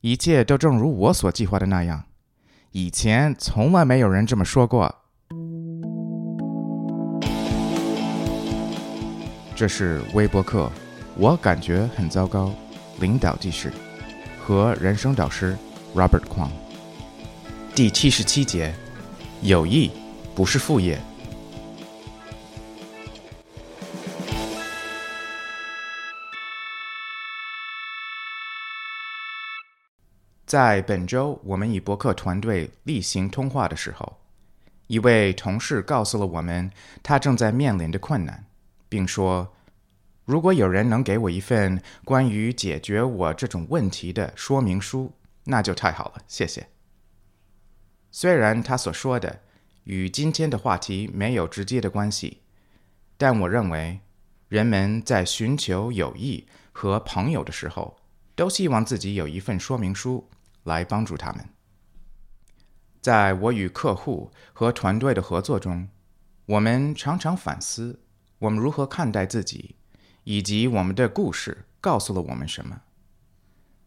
一切都正如我所计划的那样。以前从来没有人这么说过。这是微播客，我感觉很糟糕。领导纪事和人生导师 Robert Kwong 第77节，友谊不是副业。在本周我们与博客团队例行通话的时候，一位同事告诉了我们他正在面临的困难，并说如果有人能给我一份关于解决我这种问题的说明书，那就太好了，谢谢。虽然他所说的与今天的话题没有直接的关系，但我认为人们在寻求友谊和朋友的时候，都希望自己有一份说明书来帮助他们。在我与客户和团队的合作中，我们常常反思我们如何看待自己，以及我们的故事告诉了我们什么。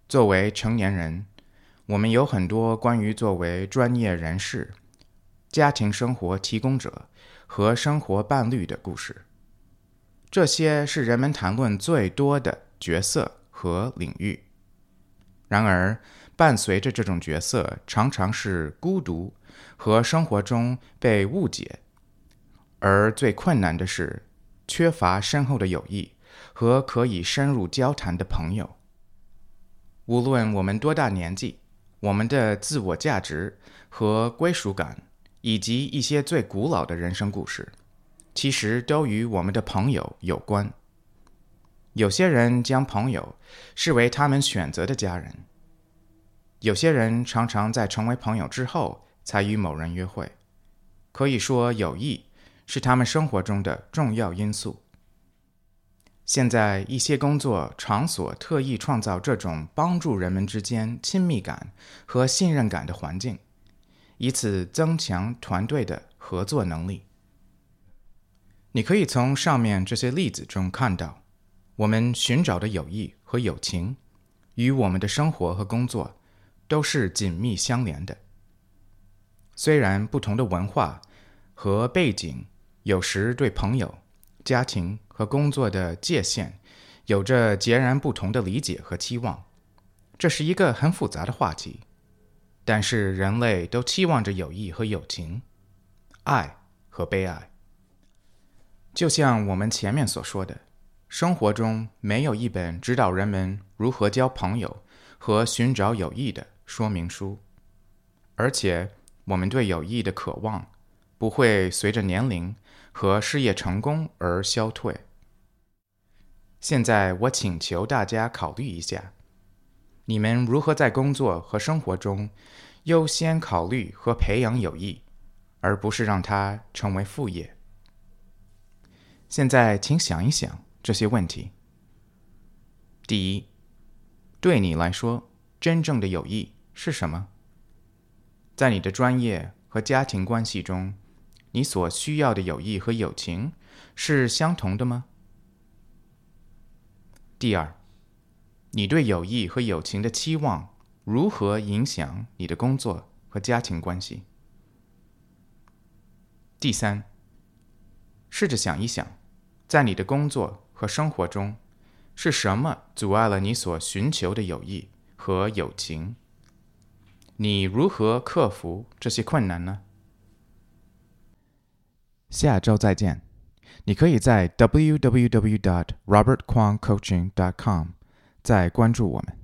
作为成年人，我们有很多关于作为专业人士、家庭生活提供者和生活伴侣的故事，这些是人们谈论最多的角色和领域。然而，伴随着这种角色常常是孤独和生活中被误解，而最困难的是缺乏深厚的友谊和可以深入交谈的朋友。无论我们多大年纪，我们的自我价值和归属感，以及一些最古老的人生故事，其实都与我们的朋友有关。有些人将朋友视为他们选择的家人，有些人常常在成为朋友之后才与某人约会。可以说，友谊是他们生活中的重要因素。现在一些工作场所特意创造这种帮助人们之间亲密感和信任感的环境，以此增强团队的合作能力。你可以从上面这些例子中看到，我们寻找的友谊和友情与我们的生活和工作都是紧密相连的。虽然不同的文化和背景有时对朋友、家庭和工作的界限有着截然不同的理解和期望，这是一个很复杂的话题，但是人类都期望着友谊和友情、爱和被爱。就像我们前面所说的，生活中没有一本指导人们如何交朋友和寻找友谊的说明书，而且我们对友谊的渴望不会随着年龄和事业成功而消退。现在我请求大家考虑一下，你们如何在工作和生活中优先考虑和培养友谊，而不是让它成为副业。现在请想一想这些问题。第一，对你来说，真正的友谊是什么？在你的专业和家庭关系中，你所需要的友谊和友情是相同的吗？第二，你对友谊和友情的期望如何影响你的工作和家庭关系？第三，试着想一想，在你的工作和生活中，是什么阻碍了你所寻求的友谊和友情？你如何克服这些困难呢？下周再见。你可以在 www.robertkwongcoaching.com 再关注我们。